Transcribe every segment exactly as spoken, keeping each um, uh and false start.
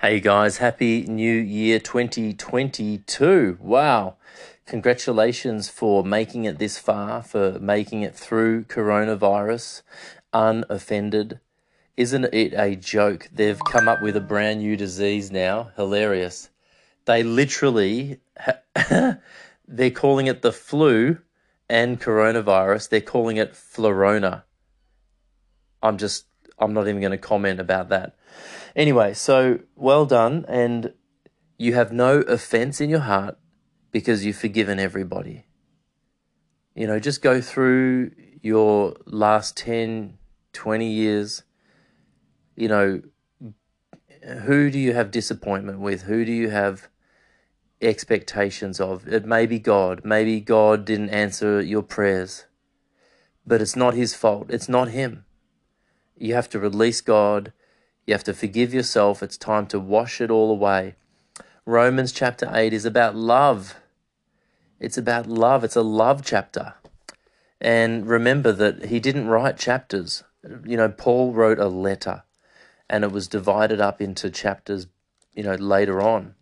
Hey guys, happy new year twenty twenty-two. Wow. Congratulations for making it this far, for making it through coronavirus unoffended. Isn't it a joke? They've come up with a brand new disease now. Hilarious. They literally, ha- they're calling it the flu and coronavirus. They're calling it Florona. I'm just, I'm not even going to comment about that. Anyway, so well done. And you have no offense in your heart, because you've forgiven everybody. You know, just go through your last ten, twenty years. You know, who do you have disappointment with? Who do you have expectations of? It may be God. Maybe God didn't answer your prayers. But it's not his fault. It's not him. You have to release God. You have to forgive yourself. It's time to wash it all away. Romans chapter eight is about love. It's about love. It's a love chapter. And remember that he didn't write chapters. You know, Paul wrote a letter and it was divided up into chapters, you know, later on.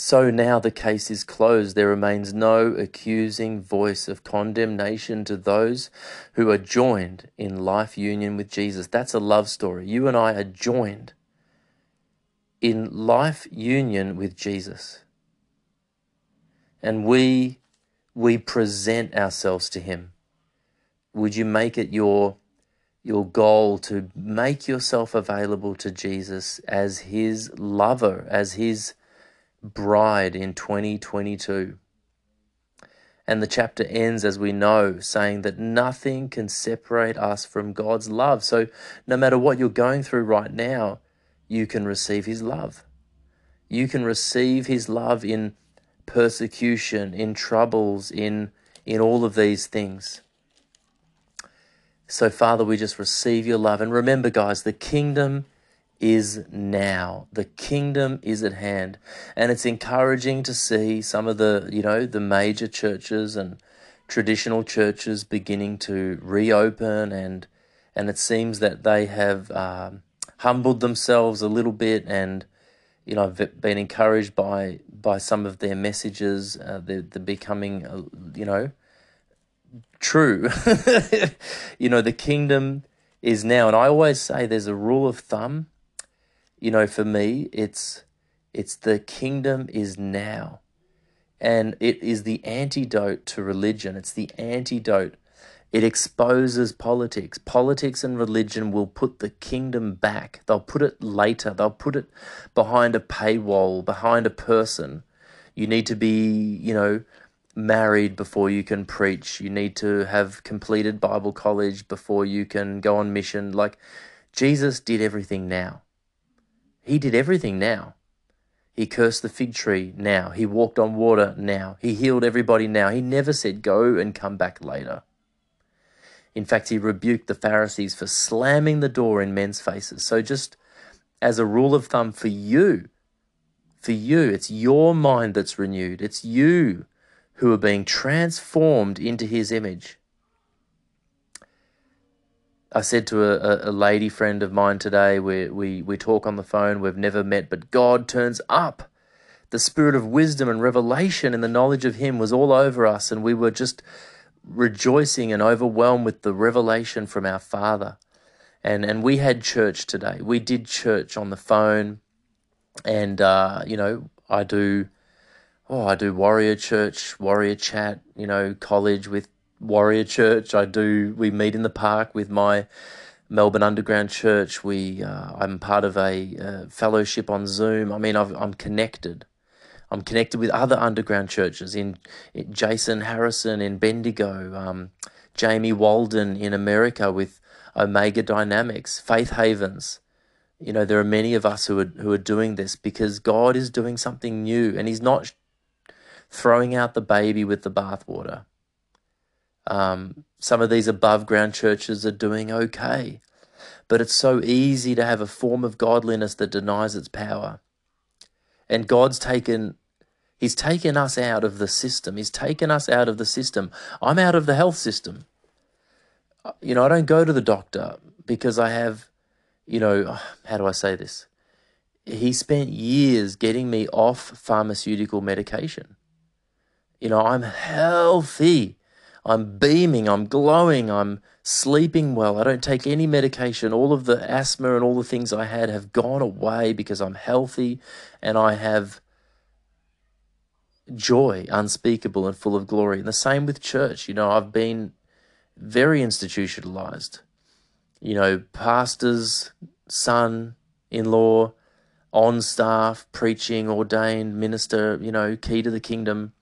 So now the case is closed. There remains no accusing voice of condemnation to those who are joined in life union with Jesus. That's a love story. You and I are joined in life union with Jesus. And we we present ourselves to him. Would you make it your your goal to make yourself available to Jesus as his lover, as his bride in twenty twenty-two? And the chapter ends, as we know, saying that nothing can separate us from God's love. So no matter what you're going through right now, you can receive his love. You can receive his love in persecution, in troubles, in, in all of these things. So, Father, we just receive your love. And remember, guys, the kingdom is now. The kingdom is at hand. And it's encouraging to see some of the, you know, the major churches and traditional churches beginning to reopen. And, and it seems that they have... Um, humbled themselves a little bit, and you know, I've been encouraged by by some of their messages. Uh, they're, they're becoming, uh, you know, true. You know, the kingdom is now, and I always say there's a rule of thumb. You know, for me, it's it's the kingdom is now, and it is the antidote to religion. It's the antidote. It exposes politics. Politics and religion will put the kingdom back. They'll put it later. They'll put it behind a paywall, behind a person. You need to be, you know, married before you can preach. You need to have completed Bible college before you can go on mission. Like, Jesus did everything now. He did everything now. He cursed the fig tree now. He walked on water now. He healed everybody now. He never said go and come back later. In fact, he rebuked the Pharisees for slamming the door in men's faces. So just as a rule of thumb for you, for you, it's your mind that's renewed. It's you who are being transformed into his image. I said to a, a lady friend of mine today, we, we, we talk on the phone, we've never met, but God turns up. The spirit of wisdom and revelation and the knowledge of him was all over us, and we were just rejoicing and overwhelmed with the revelation from our Father. And and we had church today. We did church on the phone. And, uh, you know, I do, oh, I do Warrior Church, Warrior Chat, you know, college with Warrior Church. I do, we meet in the park with my Melbourne Underground Church. We, uh, I'm part of a uh, fellowship on Zoom. I mean, I've, I'm connected. I'm connected with other underground churches in, in Jason Harrison in Bendigo, um, Jamie Walden in America with Omega Dynamics, Faith Havens, you know, there are many of us who are, who are doing this because God is doing something new, and he's not throwing out the baby with the bathwater. Um, some of these above-ground churches are doing okay, but it's so easy to have a form of godliness that denies its power. And God's taken, he's taken us out of the system. He's taken us out of the system. I'm out of the health system. You know, I don't go to the doctor because I have, you know, how do I say this? He spent years getting me off pharmaceutical medication. You know, I'm healthy. I'm beaming. I'm glowing. I'm sleeping well. I don't take any medication. All of the asthma and all the things I had have gone away because I'm healthy and I have joy unspeakable and full of glory. And the same with church. You know, I've been very institutionalized. You know, pastors, son-in-law, on staff, preaching, ordained, minister, you know, key to the kingdom.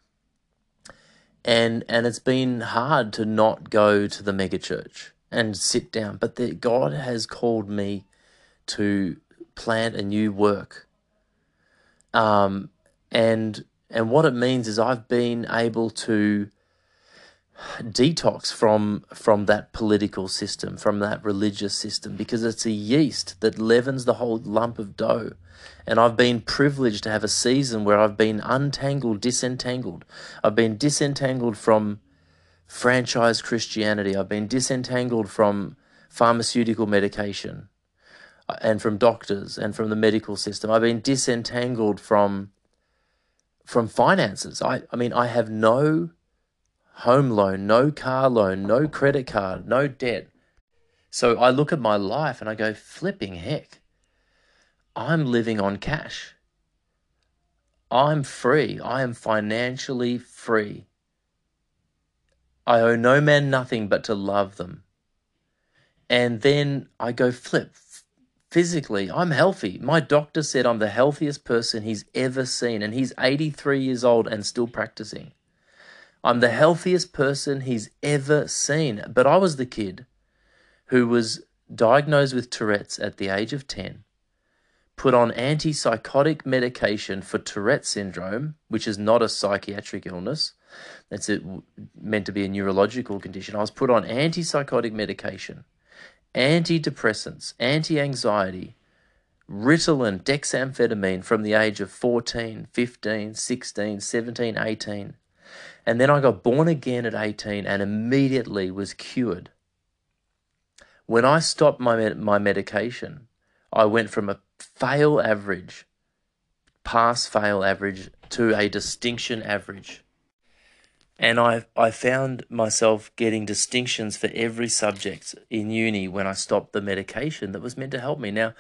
And and it's been hard to not go to the mega church and sit down. But the, God has called me to plant a new work. Um, and and what it means is I've been able to detox from from that political system, from that religious system, because it's a yeast that leavens the whole lump of dough. And I've been privileged to have a season where I've been untangled, disentangled. I've been disentangled from franchise Christianity. I've been disentangled from pharmaceutical medication and from doctors and from the medical system. I've been disentangled from from finances. I, I mean, I have no home loan, no car loan, no credit card, no debt. So I look at my life and I go, flipping heck, I'm living on cash. I'm free. I am financially free. I owe no man nothing but to love them. And then I go, flip, physically, I'm healthy. My doctor said I'm the healthiest person he's ever seen, and he's eighty-three years old and still practicing. I'm the healthiest person he's ever seen. But I was the kid who was diagnosed with Tourette's at the age of ten, put on antipsychotic medication for Tourette's syndrome, which is not a psychiatric illness. That's it, meant to be a neurological condition. I was put on antipsychotic medication, antidepressants, anti-anxiety, Ritalin, dexamphetamine from the age of fourteen, fifteen, sixteen, seventeen, eighteen. And then I got born again at eighteen and immediately was cured. When I stopped my med my medication, I went from a fail average, pass fail average, to a distinction average. And I, I found myself getting distinctions for every subject in uni when I stopped the medication that was meant to help me. Now,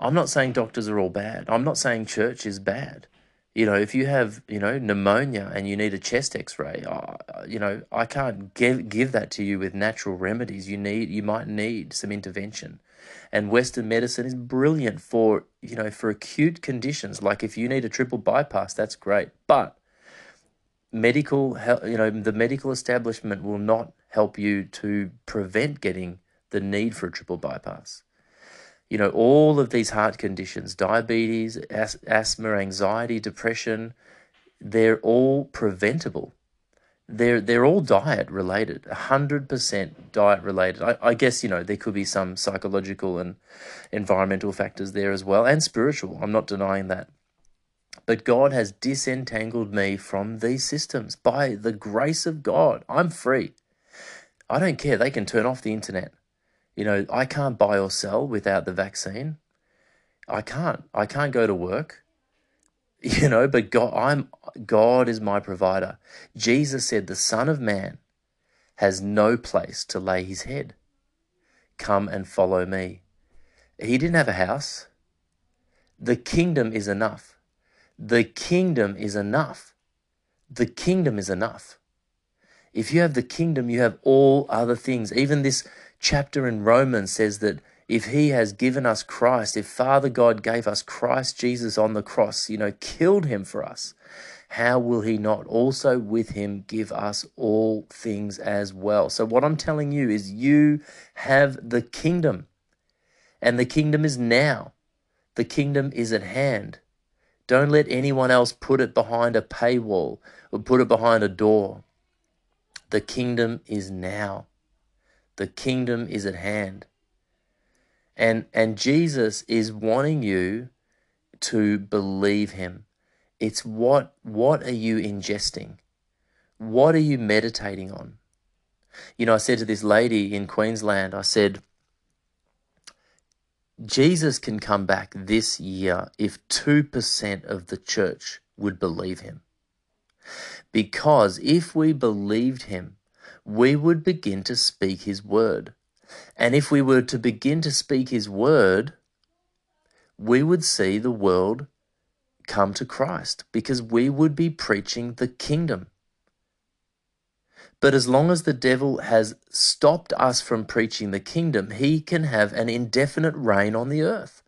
I'm not saying doctors are all bad. I'm not saying church is bad. You know, if you have, you know, pneumonia and you need a chest x-ray, oh, you know, I can't give, give that to you with natural remedies. You need, you might need some intervention. And Western medicine is brilliant for, you know, for acute conditions. Like if you need a triple bypass, that's great. But medical, you know, the medical establishment will not help you to prevent getting the need for a triple bypass. You know, all of these heart conditions, diabetes, as asthma, anxiety, depression, they're all preventable. They're, they're all diet related, one hundred percent diet related. I, I guess, you know, there could be some psychological and environmental factors there as well, and spiritual. I'm not denying that. But God has disentangled me from these systems by the grace of God. I'm free. I don't care. They can turn off the internet. You know, I can't buy or sell without the vaccine. I can't. I can't go to work. You know, but God, I'm, God is my provider. Jesus said the Son of Man has no place to lay his head. Come and follow me. He didn't have a house. The kingdom is enough. The kingdom is enough. The kingdom is enough. If you have the kingdom, you have all other things. Even this chapter in Romans says that if he has given us Christ, if Father God gave us Christ Jesus on the cross, you know, killed him for us, how will he not also with him give us all things as well? So what I'm telling you is you have the kingdom, and the kingdom is now. The kingdom is at hand. Don't let anyone else put it behind a paywall or put it behind a door. The kingdom is now. The kingdom is at hand. And, and Jesus is wanting you to believe him. It's what, what are you ingesting? What are you meditating on? You know, I said to this lady in Queensland, I said, Jesus can come back this year if two percent of the church would believe him. Because if we believed him, we would begin to speak his word. And if we were to begin to speak his word, we would see the world come to Christ because we would be preaching the kingdom. But as long as the devil has stopped us from preaching the kingdom, he can have an indefinite reign on the earth.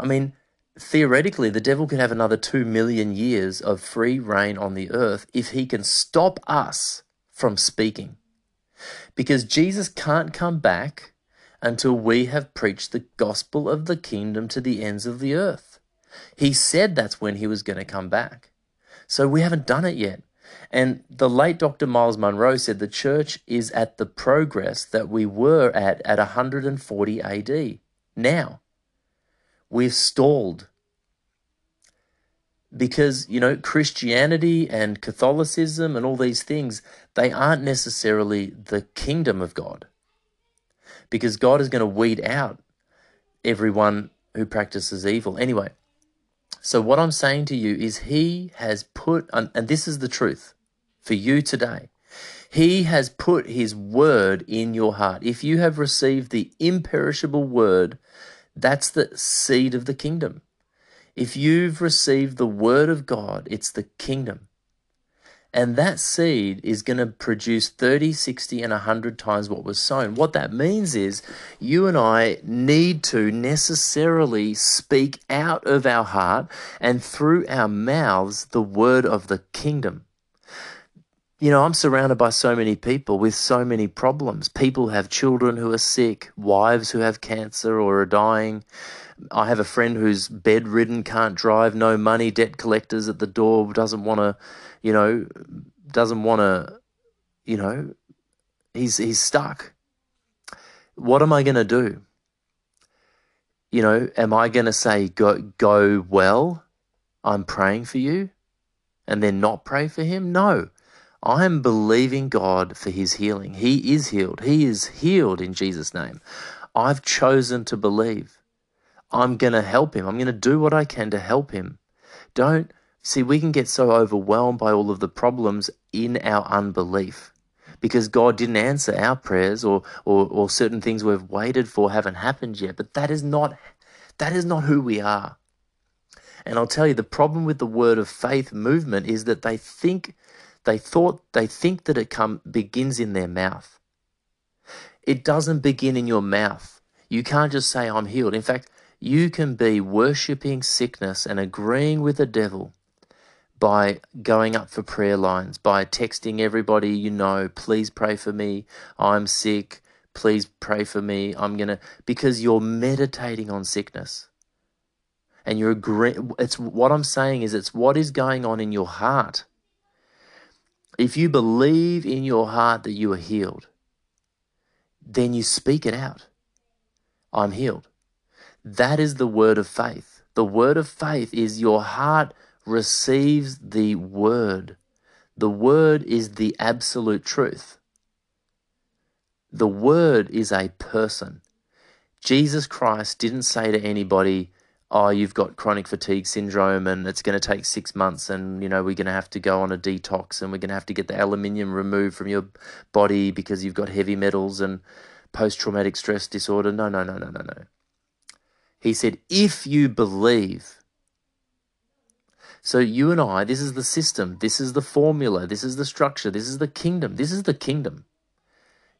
I mean, theoretically, the devil can have another two million years of free reign on the earth if he can stop us from speaking. Because Jesus can't come back until we have preached the gospel of the kingdom to the ends of the earth. He said that's when he was going to come back. So we haven't done it yet. And the late Doctor Miles Monroe said the church is at the progress that we were at at one hundred forty A D. Now, we've stalled. Because, you know, Christianity and Catholicism and all these things, they aren't necessarily the kingdom of God. Because God is going to weed out everyone who practices evil. Anyway. So what I'm saying to you is he has put, and this is the truth for you today, he has put his word in your heart. If you have received the imperishable word, that's the seed of the kingdom. If you've received the word of God, it's the kingdom. And that seed is going to produce thirty, sixty, and one hundred times what was sown. What that means is you and I need to necessarily speak out of our heart and through our mouths the word of the kingdom. You know, I'm surrounded by so many people with so many problems. People have children who are sick, wives who have cancer or are dying. I have a friend who's bedridden, can't drive, no money, debt collectors at the door, doesn't want to, you know, doesn't want to, you know, he's, he's stuck. What am I going to do? You know, am I going to say, go, go well, I'm praying for you, and then not pray for him? No. I am believing God for his healing. He is healed. He is healed in Jesus' name. I've chosen to believe. I'm going to help him. I'm going to do what I can to help him. Don't, see, we can get so overwhelmed by all of the problems in our unbelief because God didn't answer our prayers or, or, or certain things we've waited for haven't happened yet. But that is not, that is not who we are. And I'll tell you, the problem with the word of faith movement is that they think They thought they think that it come begins in their mouth. It doesn't begin in your mouth. You can't just say, I'm healed. In fact, you can be worshipping sickness and agreeing with the devil by going up for prayer lines, by texting everybody you know, please pray for me, I'm sick, please pray for me, I'm gonna, because you're meditating on sickness. And you're agreeing, it's what I'm saying is it's what is going on in your heart. If you believe in your heart that you are healed, then you speak it out. I'm healed. That is the word of faith. The word of faith is your heart receives the word. The word is the absolute truth. The word is a person. Jesus Christ didn't say to anybody, oh, you've got chronic fatigue syndrome and it's going to take six months and, you know, we're going to have to go on a detox and we're going to have to get the aluminium removed from your body because you've got heavy metals and post-traumatic stress disorder. No, no, no, no, no, no. He said, if you believe. So you and I, this is the system. This is the formula. This is the structure. This is the kingdom. This is the kingdom.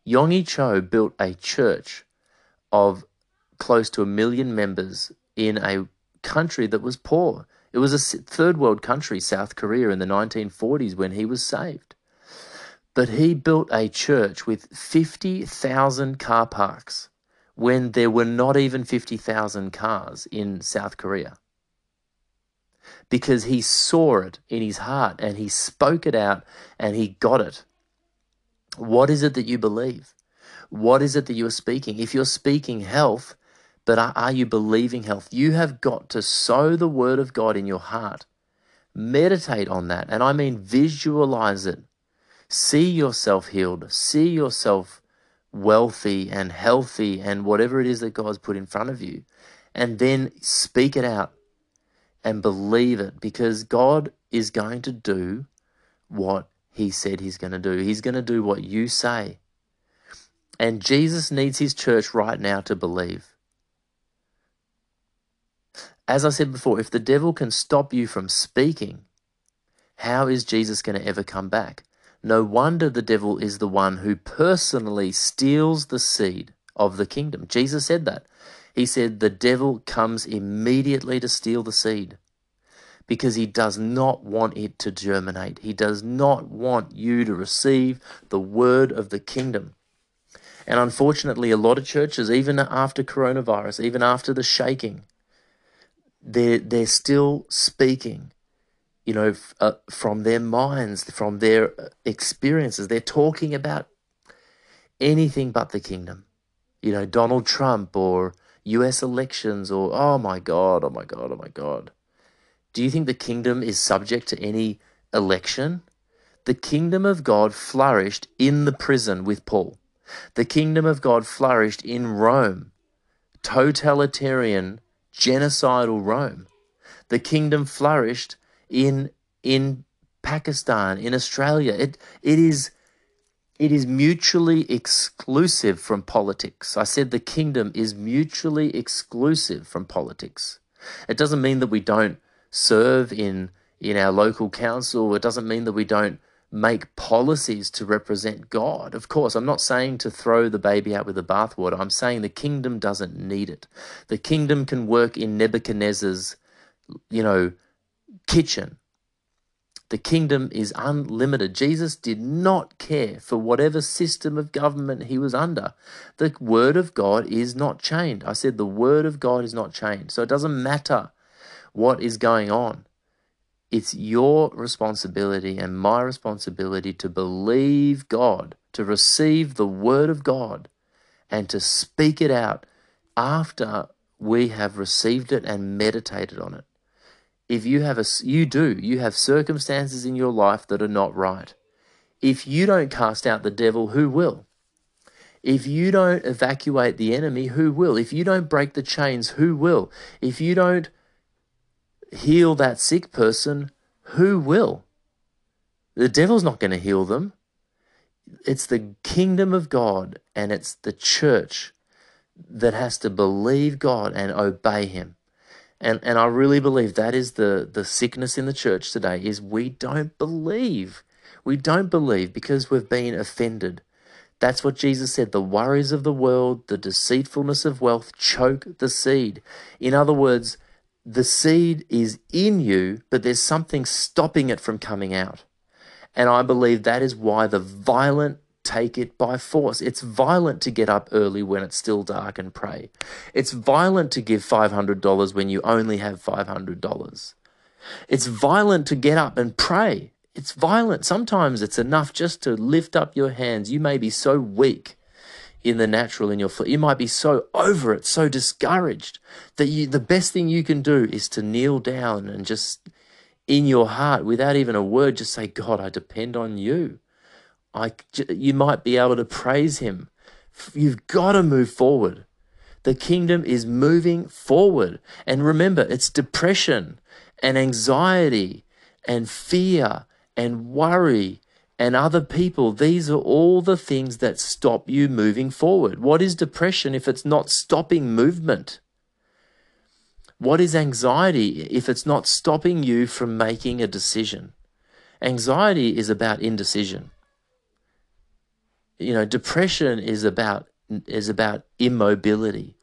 Yonggi Cho built a church of close to a million members in a country that was poor. It was a third world country, South Korea, in the nineteen forties when he was saved. But he built a church with fifty thousand car parks, when there were not even fifty thousand cars in South Korea, because he saw it in his heart and he spoke it out and he got it. What is it that you believe? What is it that you're speaking? If you're speaking health, but are, are you believing health? You have got to sow the word of God in your heart. Meditate on that. And I mean, visualize it. See yourself healed. See yourself wealthy and healthy and whatever it is that God's put in front of you. And then speak it out and believe it, because God is going to do what he said he's going to do. He's going to do what you say. And Jesus needs his church right now to believe. As I said before, if the devil can stop you from speaking, how is Jesus going to ever come back? No wonder the devil is the one who personally steals the seed of the kingdom. Jesus said that. He said the devil comes immediately to steal the seed, because he does not want it to germinate. He does not want you to receive the word of the kingdom. And unfortunately, a lot of churches, even after coronavirus, even after the shaking, they're, they're still speaking, you know, f- uh, from their minds, from their experiences. They're talking about anything but the kingdom. You know, Donald Trump or U S elections or, oh my God, oh my God, oh my God. Do you think the kingdom is subject to any election? The kingdom of God flourished in the prison with Paul. The kingdom of God flourished in Rome, totalitarian, genocidal Rome. The kingdom flourished in in Pakistan, in Australia. It it is it is mutually exclusive from politics. I said the kingdom is mutually exclusive from politics. It doesn't mean that we don't serve in in our local council. It doesn't mean that we don't make policies to represent God. Of course, I'm not saying to throw the baby out with the bathwater. I'm saying the kingdom doesn't need it. The kingdom can work in Nebuchadnezzar's, you know, kitchen. The kingdom is unlimited. Jesus did not care for whatever system of government he was under. The word of God is not chained. I said the word of God is not chained. So it doesn't matter what is going on. It's your responsibility and my responsibility to believe God, to receive the word of God and to speak it out after we have received it and meditated on it. If you have a, you do, you have circumstances in your life that are not right. If you don't cast out the devil, who will? If you don't evacuate the enemy, who will? If you don't break the chains, who will? If you don't heal that sick person, who will? The devil's not going to heal them. It's the kingdom of God and it's the church that has to believe God and obey him. And and I really believe that is the, the sickness in the church today, is we don't believe. We don't believe because we've been offended. That's what Jesus said. The worries of the world, the deceitfulness of wealth choke the seed. In other words, the seed is in you, but there's something stopping it from coming out. And I believe that is why the violent take it by force. It's violent to get up early when it's still dark and pray. It's violent to give five hundred dollars when you only have five hundred dollars. It's violent to get up and pray. It's violent. Sometimes it's enough just to lift up your hands. You may be so weak in the natural, in your foot, you might be so over it, so discouraged that you, the best thing you can do is to kneel down and just in your heart, without even a word, just say, God, I depend on you. I, you might be able to praise him. You've got to move forward. The kingdom is moving forward. And remember, it's depression and anxiety and fear and worry and other people. These are all the things that stop you moving forward. What is depression if it's not stopping movement? What is anxiety if it's not stopping you from making a decision? Anxiety is about indecision. You know, depression is about is about immobility.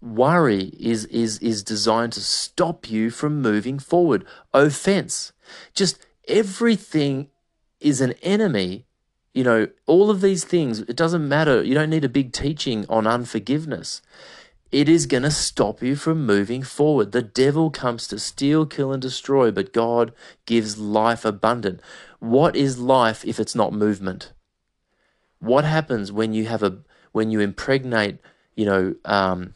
Worry is is is designed to stop you from moving forward. Offense, just everything is an enemy You know, all of these things, it doesn't matter. You don't need a big teaching on unforgiveness. It is going to stop you from moving forward. The devil comes to steal, kill, and destroy, but God gives life abundant. What is life if it's not movement? What happens when you have a when you impregnate, you know, um,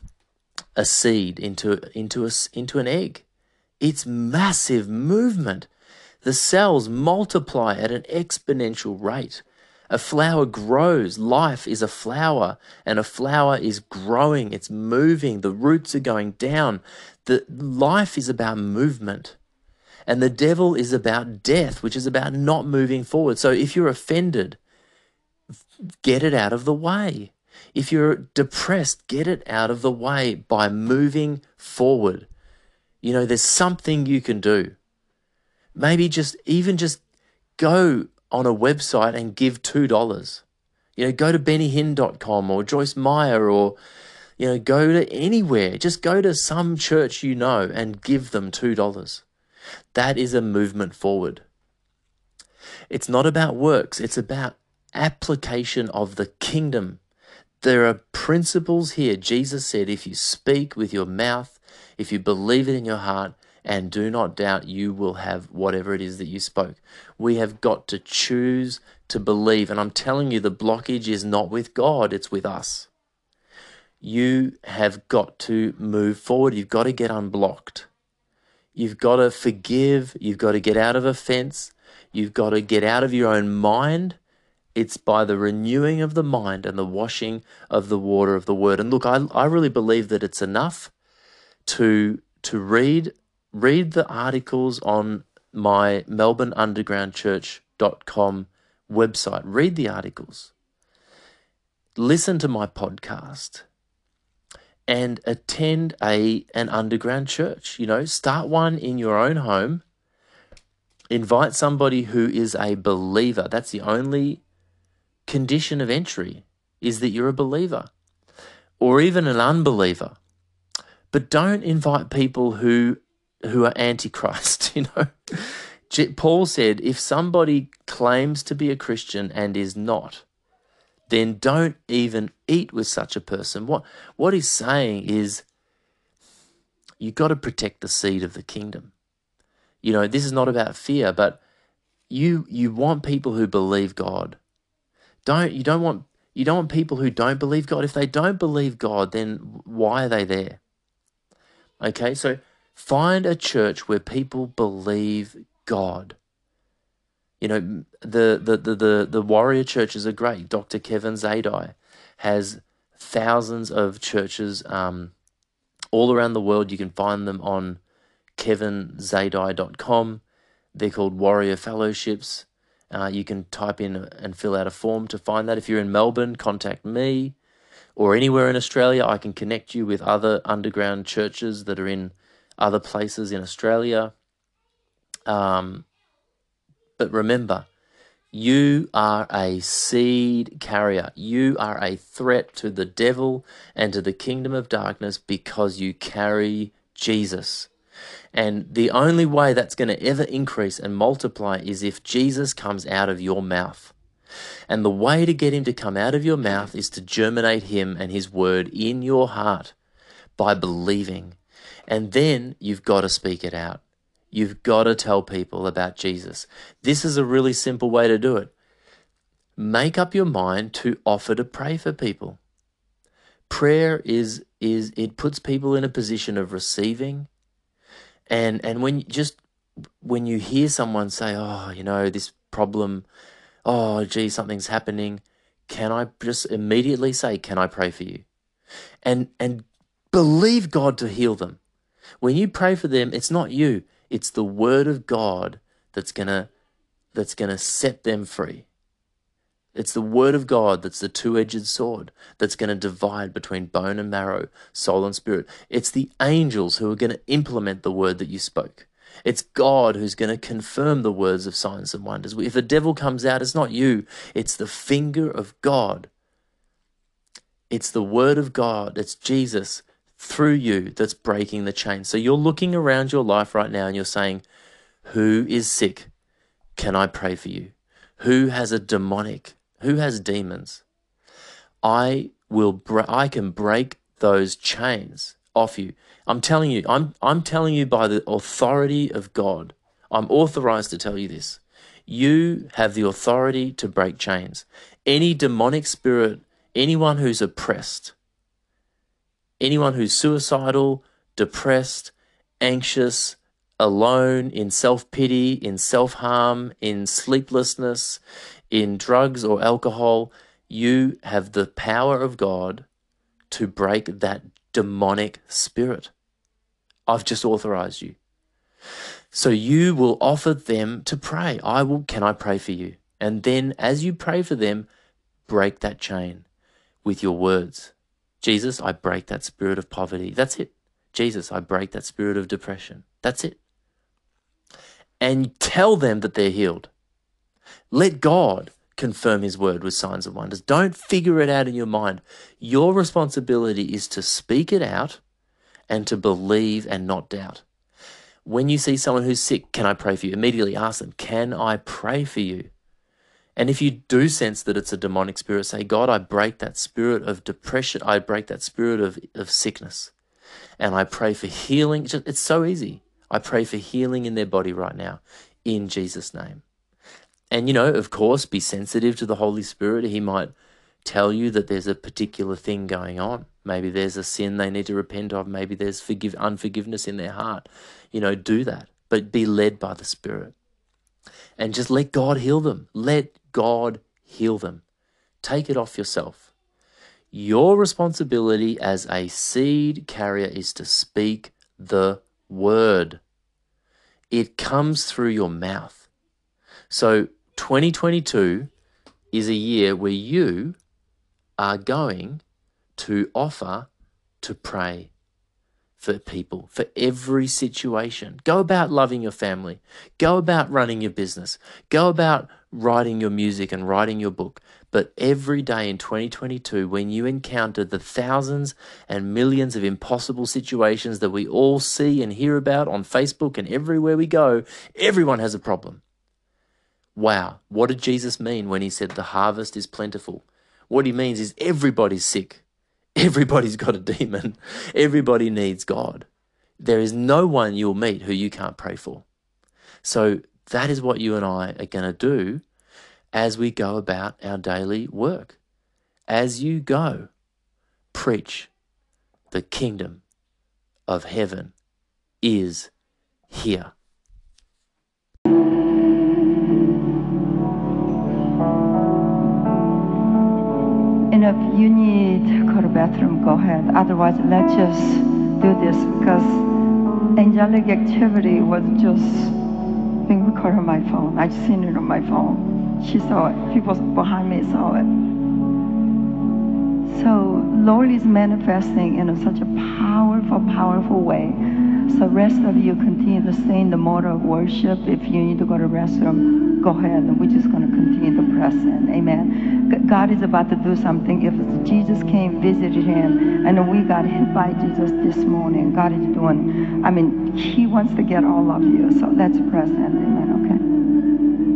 a seed into into a into an egg? It's massive movement. The cells multiply at an exponential rate. A flower grows. Life is a flower, and a flower is growing. It's moving. The roots are going down. The life is about movement, and the devil is about death, which is about not moving forward. So if you're offended, get it out of the way. If you're depressed, get it out of the way by moving forward. You know, there's something you can do. Maybe just even just go on a website and give two dollars. You know, go to benny hinn dot com or Joyce Meyer, or, you know, go to anywhere. Just go to some church you know and give them two dollars. That is a movement forward. It's not about works. It's about application of the kingdom. There are principles here. Jesus said, if you speak with your mouth, if you believe it in your heart, and do not doubt, you will have whatever it is that you spoke. We have got to choose to believe. And I'm telling you, the blockage is not with God, it's with us. You have got to move forward. You've got to get unblocked. You've got to forgive. You've got to get out of offense. You've got to get out of your own mind. It's by the renewing of the mind and the washing of the water of the word. And look, I, I really believe that it's enough to, to read Read the articles on my melbourne underground church dot com website. Read the articles. Listen to my podcast and attend a an underground church. You know, start one in your own home. Invite somebody who is a believer. That's the only condition of entry, is that you're a believer, or even an unbeliever. But don't invite people who who are antichrist, you know. Paul said, if somebody claims to be a Christian and is not, then don't even eat with such a person. What what he's saying is, you've got to protect the seed of the kingdom. You know, this is not about fear, but you you want people who believe God. Don't you don't want you don't want people who don't believe God. If they don't believe God, then why are they there? Okay, so find a church where people believe God. You know, the the the the, the warrior churches are great. Doctor Kevin Zadai has thousands of churches um, all around the world. You can find them on kevin zadai dot com. They're called Warrior Fellowships. Uh, you can type in and fill out a form to find that. If you're in Melbourne, contact me, or anywhere in Australia. I can connect you with other underground churches that are in other places in Australia. Um, but remember, you are a seed carrier. You are a threat to the devil and to the kingdom of darkness because you carry Jesus. And the only way that's going to ever increase and multiply is if Jesus comes out of your mouth. And the way to get him to come out of your mouth is to germinate him and his word in your heart by believing. And then you've got to speak it out. You've got to tell people about Jesus. This is a really simple way to do it. Make up your mind to offer to pray for people. Prayer is, is it puts people in a position of receiving. And, and when, just, when you hear someone say, oh, you know, this problem, oh, gee, something's happening, can I just immediately say, can I pray for you? And, and believe God to heal them. When you pray for them, it's not you. It's the word of God that's gonna that's gonna set them free. It's the word of God that's the two-edged sword that's gonna divide between bone and marrow, soul and spirit. It's the angels who are gonna implement the word that you spoke. It's God who's gonna confirm the words of signs and wonders. If a devil comes out, it's not you. It's the finger of God. It's the word of God. It's Jesus through you that's breaking the chain. So you're looking around your life right now and you're saying, who is sick? Can I pray for you? Who has a demonic Who has demons? I will. Bra- I can break those chains off you. I'm telling you. I'm. I'm telling you by the authority of God. I'm authorized to tell you this. You have the authority to break chains. Any demonic spirit, anyone who's oppressed, anyone who's suicidal, depressed, anxious, alone, in self-pity, in self-harm, in sleeplessness, in drugs or alcohol, you have the power of God to break that demonic spirit. I've just authorized you. So you will offer them to pray. I will, can I pray for you? And then as you pray for them, break that chain with your words. Jesus, I break that spirit of poverty. That's it. Jesus, I break that spirit of depression. That's it. And tell them that they're healed. Let God confirm his word with signs and wonders. Don't figure it out in your mind. Your responsibility is to speak it out and to believe and not doubt. When you see someone who's sick, can I pray for you? Immediately ask them, can I pray for you? And if you do sense that it's a demonic spirit, say, God, I break that spirit of depression. I break that spirit of, of sickness. And I pray for healing. It's so easy. I pray for healing in their body right now, in Jesus' name. And, you know, of course, be sensitive to the Holy Spirit. He might tell you that there's a particular thing going on. Maybe there's a sin they need to repent of. Maybe there's forgive, unforgiveness in their heart. You know, do that. But be led by the Spirit. And just let God heal them. Let God heal them. Take it off yourself. Your responsibility as a seed carrier is to speak the word. It comes through your mouth. So twenty twenty-two is a year where you are going to offer to pray for people, for every situation. Go about loving your family. Go about running your business. Go about writing your music and writing your book. But every day in twenty twenty-two, when you encounter the thousands and millions of impossible situations that we all see and hear about on Facebook and everywhere we go, everyone has a problem. Wow, what did Jesus mean when he said the harvest is plentiful? What he means is everybody's sick. Everybody's got a demon. Everybody needs God. There is no one you'll meet who you can't pray for. So that is what you and I are going to do as we go about our daily work. As you go, preach the kingdom of heaven is here. If you need to go to the bathroom, go ahead. Otherwise, let's just do this because angelic activity was just being recorded on my phone. I just seen it on my phone. She saw it. People behind me saw it. So, Lord is manifesting in such a powerful, powerful way. So, rest of you continue to stay in the mode of worship. If you need to go to the restroom, go ahead. And we're just going to continue to press in. Amen. God is about to do something. If Jesus came, visited him, and we got hit by Jesus this morning, God is doing, I mean, he wants to get all of you. So let's press in. Amen. Okay.